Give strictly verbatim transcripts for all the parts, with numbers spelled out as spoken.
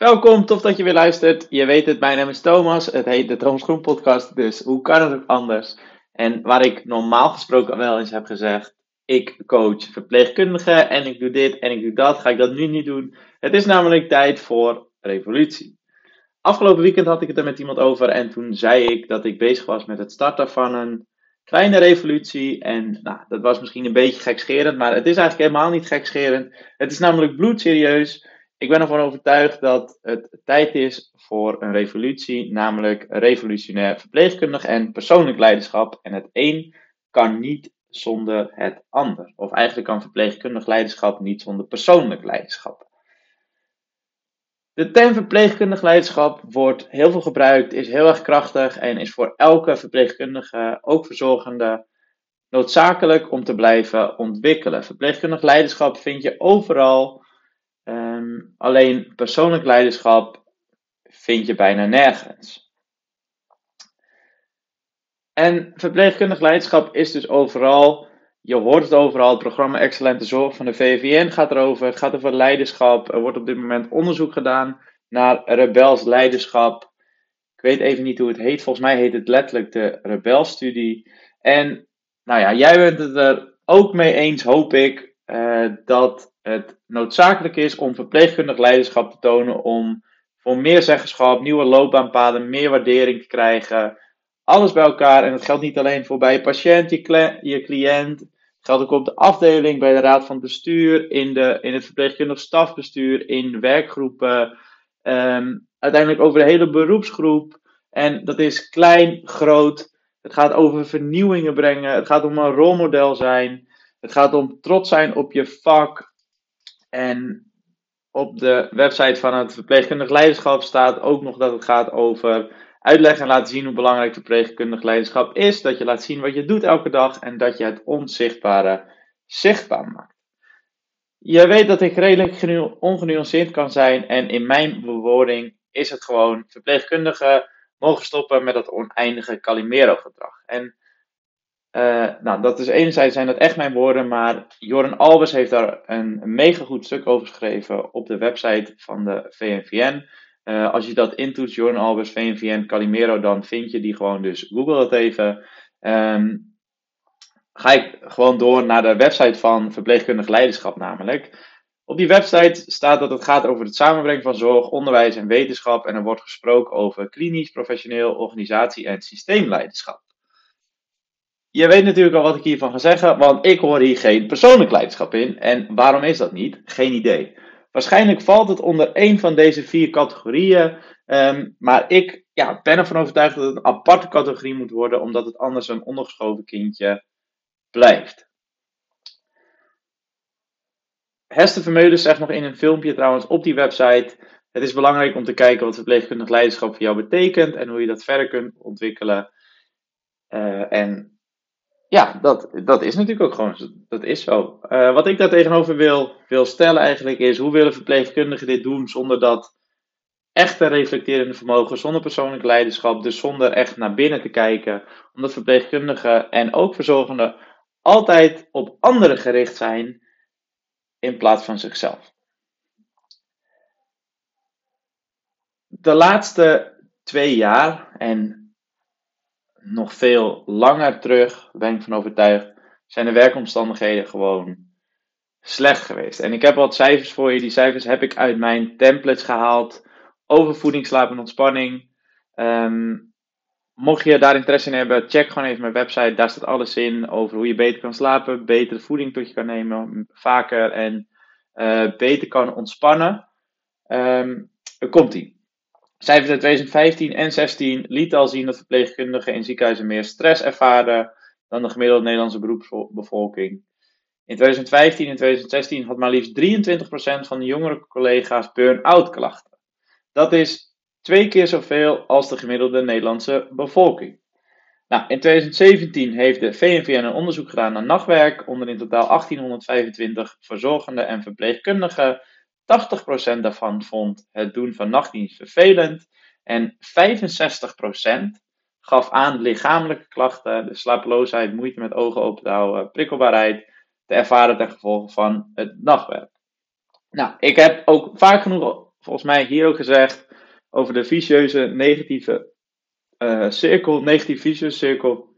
Welkom, tof dat je weer luistert. Je weet het, mijn naam is Thomas. Het heet de Thomas Groen podcast, dus hoe kan het ook anders? En waar ik normaal gesproken wel eens heb gezegd, ik coach verpleegkundigen en ik doe dit en ik doe dat, ga ik dat nu niet doen. Het is namelijk tijd voor revolutie. Afgelopen weekend had ik het er met iemand over en toen zei ik dat ik bezig was met het starten van een kleine revolutie. En nou, dat was misschien een beetje gekscherend, maar het is eigenlijk helemaal niet gekscherend. Het is namelijk bloedserieus. Ik ben ervan overtuigd dat het tijd is voor een revolutie, namelijk revolutionair verpleegkundig en persoonlijk leiderschap. En het een kan niet zonder het ander. Of eigenlijk kan verpleegkundig leiderschap niet zonder persoonlijk leiderschap. De term verpleegkundig leiderschap wordt heel veel gebruikt, is heel erg krachtig en is voor elke verpleegkundige, ook verzorgende, noodzakelijk om te blijven ontwikkelen. Verpleegkundig leiderschap vind je overal. Um, alleen persoonlijk leiderschap vind je bijna nergens. En verpleegkundig leiderschap is dus overal, je hoort het overal, het programma Excellente Zorg van de V V N gaat erover, het gaat over leiderschap, er wordt op dit moment onderzoek gedaan naar rebels leiderschap. Ik weet even niet hoe het heet, volgens mij heet het letterlijk de Rebelstudie. En nou ja, jij bent het er ook mee eens, hoop ik, uh, dat... het noodzakelijk is om verpleegkundig leiderschap te tonen, om voor meer zeggenschap, nieuwe loopbaanpaden, meer waardering te krijgen. Alles bij elkaar, en dat geldt niet alleen voor bij je patiënt, je, cl- je cliënt. Het geldt ook op de afdeling, bij de raad van bestuur, in, de, in het verpleegkundig stafbestuur, in werkgroepen. Um, uiteindelijk over de hele beroepsgroep. En dat is klein, groot. Het gaat over vernieuwingen brengen. Het gaat om een rolmodel zijn. Het gaat om trots zijn op je vak. En op de website van het verpleegkundig leiderschap staat ook nog dat het gaat over uitleggen en laten zien hoe belangrijk verpleegkundig leiderschap is. Dat je laat zien wat je doet elke dag en dat je het onzichtbare zichtbaar maakt. Je weet dat ik redelijk genu- ongenuanceerd kan zijn en in mijn bewoording is het gewoon verpleegkundigen mogen stoppen met dat oneindige Calimero-gedrag. En Uh, nou, dat is enerzijds zijn dat echt mijn woorden, maar Joren Albers heeft daar een mega goed stuk over geschreven op de website van de V N V N. Uh, als je dat intoetst, Joren Albers, V N V N, Calimero, dan vind je die gewoon, dus google dat even. Um, ga ik gewoon door naar de website van verpleegkundig leiderschap namelijk. Op die website staat dat het gaat over het samenbrengen van zorg, onderwijs en wetenschap en er wordt gesproken over klinisch, professioneel, organisatie en systeemleiderschap. Je weet natuurlijk al wat ik hiervan ga zeggen, want ik hoor hier geen persoonlijk leiderschap in. En waarom is dat niet? Geen idee. Waarschijnlijk valt het onder één van deze vier categorieën. Um, maar ik ja, ben ervan overtuigd dat het een aparte categorie moet worden, omdat het anders een ondergeschoven kindje blijft. Hester Vermeulis zegt nog in een filmpje trouwens op die website: het is belangrijk om te kijken wat verpleegkundig leiderschap voor jou betekent en hoe je dat verder kunt ontwikkelen. Uh, en... Ja, dat, dat is natuurlijk ook gewoon, dat is zo. Uh, wat ik daar tegenover wil, wil stellen eigenlijk is, hoe willen verpleegkundigen dit doen zonder dat echte reflecterende vermogen, zonder persoonlijk leiderschap, dus zonder echt naar binnen te kijken. Omdat verpleegkundigen en ook verzorgenden altijd op anderen gericht zijn in plaats van zichzelf. De laatste twee jaar en nog veel langer terug, ben ik van overtuigd, zijn de werkomstandigheden gewoon slecht geweest. En ik heb wat cijfers voor je. Die cijfers heb ik uit mijn templates gehaald over voeding, slaap en ontspanning. Um, mocht je daar interesse in hebben, check gewoon even mijn website. Daar staat alles in over hoe je beter kan slapen, betere voeding tot je kan nemen, vaker en uh, beter kan ontspannen. Um, er komt-ie. Cijfers uit twintig vijftien en zestien lieten al zien dat verpleegkundigen in ziekenhuizen meer stress ervaren dan de gemiddelde Nederlandse beroepsbevolking. In twintig vijftien en twintig zestien had maar liefst drieëntwintig procent van de jongere collega's burn-out klachten. Dat is twee keer zoveel als de gemiddelde Nederlandse bevolking. Nou, in twintig zeventien heeft de V N V N een onderzoek gedaan naar nachtwerk onder in totaal achttienhonderdvijfentwintig verzorgenden en verpleegkundigen. tachtig procent daarvan vond het doen van nachtdienst vervelend en vijfenzestig procent gaf aan lichamelijke klachten, de slapeloosheid, moeite met ogen open te houden, prikkelbaarheid te ervaren ten gevolge van het nachtwerk. Nou, ik heb ook vaak genoeg volgens mij hier ook gezegd over de vicieuze negatieve uh, cirkel, negatieve vicieuze cirkel.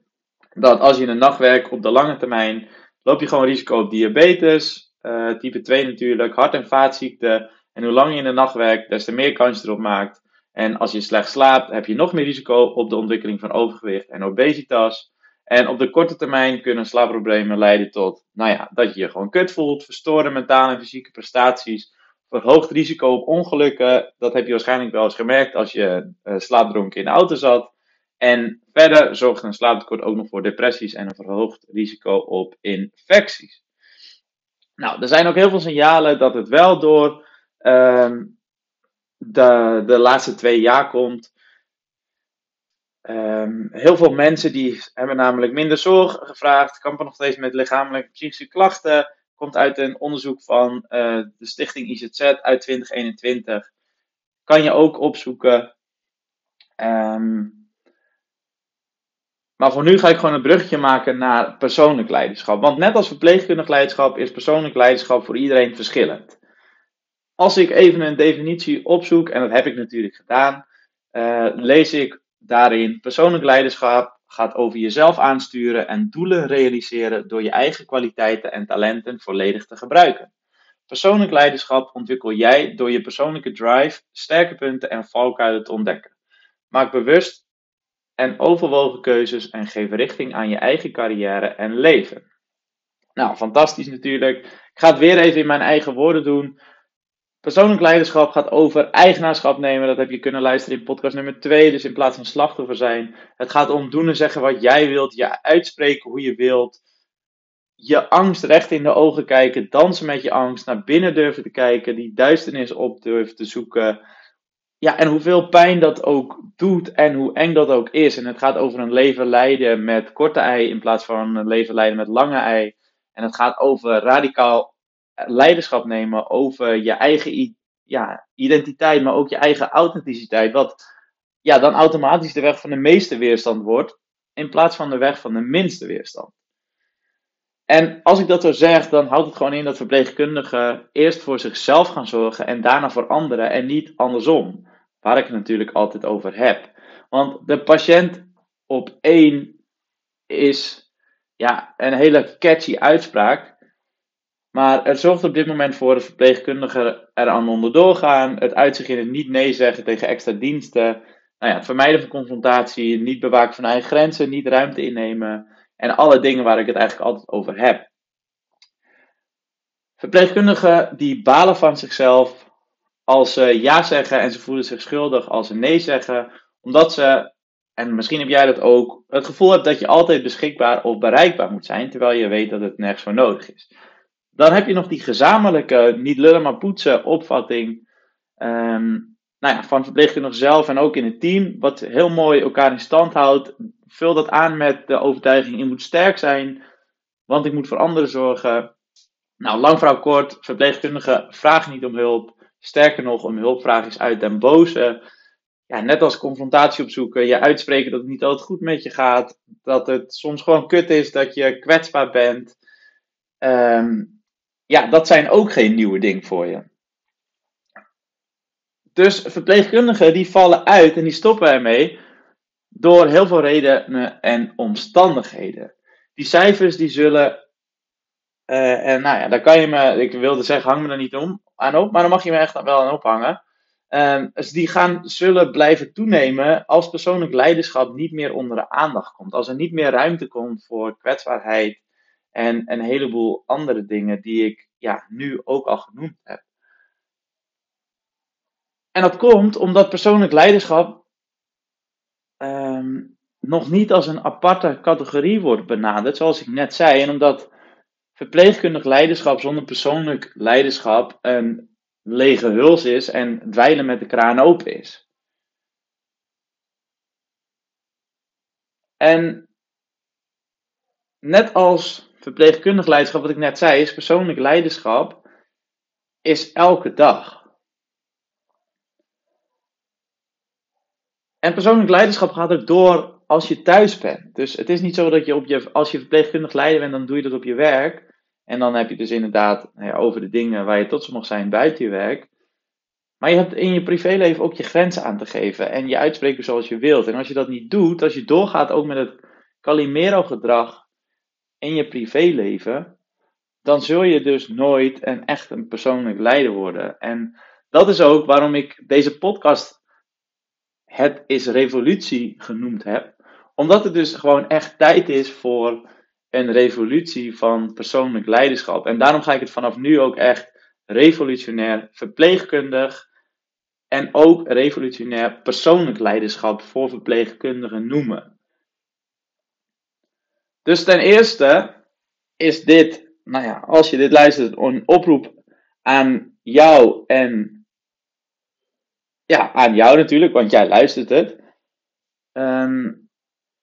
Dat als je in de nachtwerk op de lange termijn loop je gewoon risico op diabetes, uh, type twee natuurlijk, hart- en vaatziekten. En hoe langer je in de nacht werkt, des te meer kans je erop maakt. En als je slecht slaapt, heb je nog meer risico op de ontwikkeling van overgewicht en obesitas. En op de korte termijn kunnen slaapproblemen leiden tot, nou ja, dat je je gewoon kut voelt, verstoorde mentale en fysieke prestaties, verhoogd risico op ongelukken. Dat heb je waarschijnlijk wel eens gemerkt als je uh, slaapdronken in de auto zat. En verder zorgt een slaaptekort ook nog voor depressies en een verhoogd risico op infecties. Nou, er zijn ook heel veel signalen dat het wel door um, de, de laatste twee jaar komt. Um, heel veel mensen die hebben namelijk minder zorg gevraagd, kampen nog steeds met lichamelijke en psychische klachten. Komt uit een onderzoek van uh, de stichting I Z Z uit twintig eenentwintig. Kan je ook opzoeken. Um, Maar voor nu ga ik gewoon een bruggetje maken naar persoonlijk leiderschap. Want net als verpleegkundig leiderschap is persoonlijk leiderschap voor iedereen verschillend. Als ik even een definitie opzoek, en dat heb ik natuurlijk gedaan, uh, lees ik daarin: persoonlijk leiderschap gaat over jezelf aansturen en doelen realiseren door je eigen kwaliteiten en talenten volledig te gebruiken. Persoonlijk leiderschap ontwikkel jij door je persoonlijke drive, sterke punten en valkuilen te ontdekken. Maak bewust en overwogen keuzes en geef richting aan je eigen carrière en leven. Nou, fantastisch natuurlijk. Ik ga het weer even in mijn eigen woorden doen. Persoonlijk leiderschap gaat over eigenaarschap nemen. Dat heb je kunnen luisteren in podcast nummer twee. Dus in plaats van slachtoffer zijn. Het gaat om doen en zeggen wat jij wilt. Je uitspreken hoe je wilt. Je angst recht in de ogen kijken. Dansen met je angst. Naar binnen durven te kijken. Die duisternis op durven te zoeken. Ja, en hoeveel pijn dat ook doet en hoe eng dat ook is. En het gaat over een leven leiden met korte ei in plaats van een leven leiden met lange ei. En het gaat over radicaal leiderschap nemen over je eigen ja, identiteit, maar ook je eigen authenticiteit. Wat ja, dan automatisch de weg van de meeste weerstand wordt in plaats van de weg van de minste weerstand. En als ik dat zo zeg, dan houdt het gewoon in dat verpleegkundigen eerst voor zichzelf gaan zorgen en daarna voor anderen en niet andersom. Waar ik het natuurlijk altijd over heb. Want de patiënt op één is ja, een hele catchy uitspraak. Maar het zorgt op dit moment voor dat verpleegkundigen er aan onderdoor gaan. Het uitzicht in het niet nee zeggen tegen extra diensten. Nou ja, het vermijden van confrontatie. Niet bewaken van eigen grenzen. Niet ruimte innemen. En alle dingen waar ik het eigenlijk altijd over heb. Verpleegkundigen die balen van zichzelf als ze ja zeggen en ze voelen zich schuldig als ze nee zeggen. Omdat ze, en misschien heb jij dat ook, het gevoel hebt dat je altijd beschikbaar of bereikbaar moet zijn. Terwijl je weet dat het nergens voor nodig is. Dan heb je nog die gezamenlijke niet lullen maar poetsen opvatting um, nou ja, van verpleegkundigen zelf en ook in het team. Wat heel mooi elkaar in stand houdt. Vul dat aan met de overtuiging, je moet sterk zijn, want ik moet voor anderen zorgen. Nou, lang verhaal kort, verpleegkundigen vragen niet om hulp. Sterker nog, om hulpvraag is uit den boze. Ja, net als confrontatie opzoeken, je uitspreken dat het niet altijd goed met je gaat. Dat het soms gewoon kut is, dat je kwetsbaar bent. Um, ja, dat zijn ook geen nieuwe dingen voor je. Dus verpleegkundigen die vallen uit en die stoppen ermee. Door heel veel redenen en omstandigheden. Die cijfers die zullen. Uh, en nou ja, daar kan je me. Ik wilde zeggen, hang me er niet om, aan op. Maar dan mag je me echt wel aan ophangen. Uh, dus die gaan, zullen blijven toenemen. Als persoonlijk leiderschap niet meer onder de aandacht komt. Als er niet meer ruimte komt voor kwetsbaarheid. En een heleboel andere dingen die ik ja, nu ook al genoemd heb. En dat komt omdat persoonlijk leiderschap. Um, nog niet als een aparte categorie wordt benaderd, zoals ik net zei. En omdat verpleegkundig leiderschap zonder persoonlijk leiderschap een lege huls is en dweilen met de kraan open is. En net als verpleegkundig leiderschap, wat ik net zei, is persoonlijk leiderschap is elke dag. En persoonlijk leiderschap gaat ook door als je thuis bent. Dus het is niet zo dat je, op je als je verpleegkundig leider bent, dan doe je dat op je werk. En dan heb je dus inderdaad nou ja, over de dingen waar je trots op mag zijn buiten je werk. Maar je hebt in je privéleven ook je grenzen aan te geven en je uitspreken zoals je wilt. En als je dat niet doet, als je doorgaat ook met het Calimero-gedrag in je privéleven, dan zul je dus nooit een, echt een persoonlijk leider worden. En dat is ook waarom ik deze podcast Het is Revolutie genoemd heb. Omdat het dus gewoon echt tijd is voor een revolutie van persoonlijk leiderschap. En daarom ga ik het vanaf nu ook echt revolutionair verpleegkundig en ook revolutionair persoonlijk leiderschap voor verpleegkundigen noemen. Dus ten eerste is dit, nou ja, als je dit luistert, een oproep aan jou en ja, aan jou natuurlijk, want jij luistert het. Um,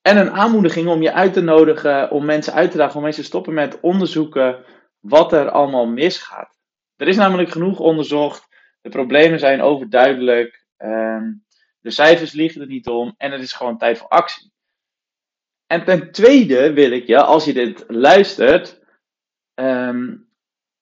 en een aanmoediging om je uit te nodigen, om mensen uit te dagen, om mensen te stoppen met onderzoeken wat er allemaal misgaat. Er is namelijk genoeg onderzocht, de problemen zijn overduidelijk, um, de cijfers liegen er niet om en het is gewoon tijd voor actie. En ten tweede wil ik je, als je dit luistert, um,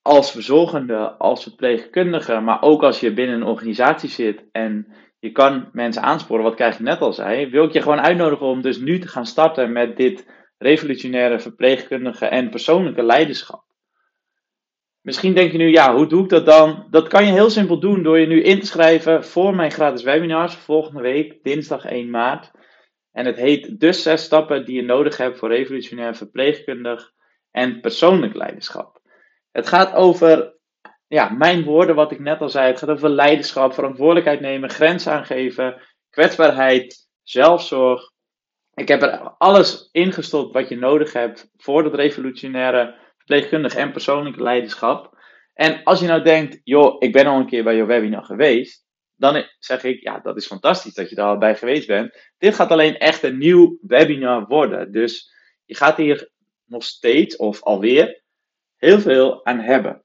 als verzorgende, als verpleegkundige, maar ook als je binnen een organisatie zit en je kan mensen aansporen, wat krijg ik net al zei, wil ik je gewoon uitnodigen om dus nu te gaan starten met dit revolutionaire verpleegkundige en persoonlijke leiderschap. Misschien denk je nu, ja, hoe doe ik dat dan? Dat kan je heel simpel doen door je nu in te schrijven voor mijn gratis webinars volgende week, dinsdag één maart. En het heet De zes stappen die je nodig hebt voor revolutionair verpleegkundig en persoonlijk leiderschap. Het gaat over, ja, mijn woorden wat ik net al zei, het gaat over leiderschap, verantwoordelijkheid nemen, grenzen aangeven, kwetsbaarheid, zelfzorg. Ik heb er alles ingestopt wat je nodig hebt voor dat revolutionaire verpleegkundig en persoonlijke leiderschap. En als je nou denkt, joh, ik ben al een keer bij jouw webinar geweest, dan zeg ik, ja, dat is fantastisch dat je daar al bij geweest bent. Dit gaat alleen echt een nieuw webinar worden, dus je gaat hier nog steeds of alweer heel veel aan hebben.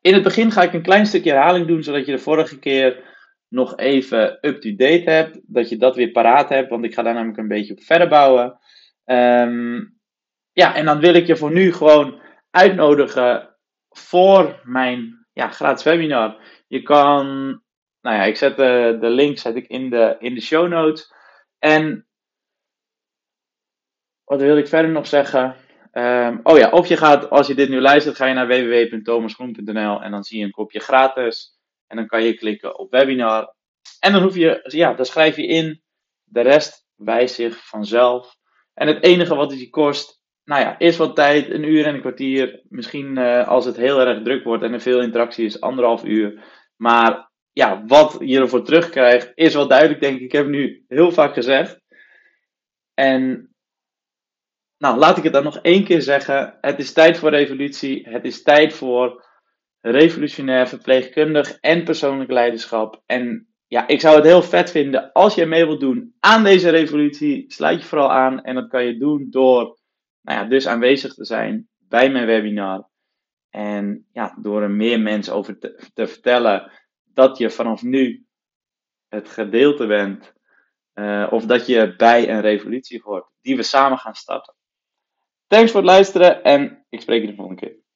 In het begin ga ik een klein stukje herhaling doen, zodat je de vorige keer nog even up-to-date hebt. Dat je dat weer paraat hebt, want ik ga daar namelijk een beetje op verder bouwen. Um, ja, en dan wil ik je voor nu gewoon uitnodigen voor mijn ja, gratis webinar. Je kan, nou ja, ik zet de, de link zet ik in de, in de show notes. En wat wil ik verder nog zeggen? Um, oh ja, of je gaat, als je dit nu luistert, ga je naar w w w punt thomas groen punt n l en dan zie je een kopje gratis. En dan kan je klikken op webinar. En dan hoef je, ja, dan schrijf je in. De rest wijst zich vanzelf. En het enige wat het je kost, nou ja, is wat tijd, een uur en een kwartier. Misschien uh, als het heel erg druk wordt en er veel interactie is, anderhalf uur. Maar ja, wat je ervoor terugkrijgt, is wel duidelijk, denk ik. Ik heb het nu heel vaak gezegd. En nou, laat ik het dan nog één keer zeggen. Het is tijd voor revolutie. Het is tijd voor revolutionair verpleegkundig en persoonlijk leiderschap. En ja, ik zou het heel vet vinden als je mee wilt doen aan deze revolutie. Sluit je vooral aan en dat kan je doen door nou ja, dus aanwezig te zijn bij mijn webinar. En ja, door er meer mensen over te, te vertellen dat je vanaf nu het gedeelte bent. Uh, of dat je bij een revolutie hoort die we samen gaan starten. Thanks voor het luisteren en ik spreek je de volgende keer.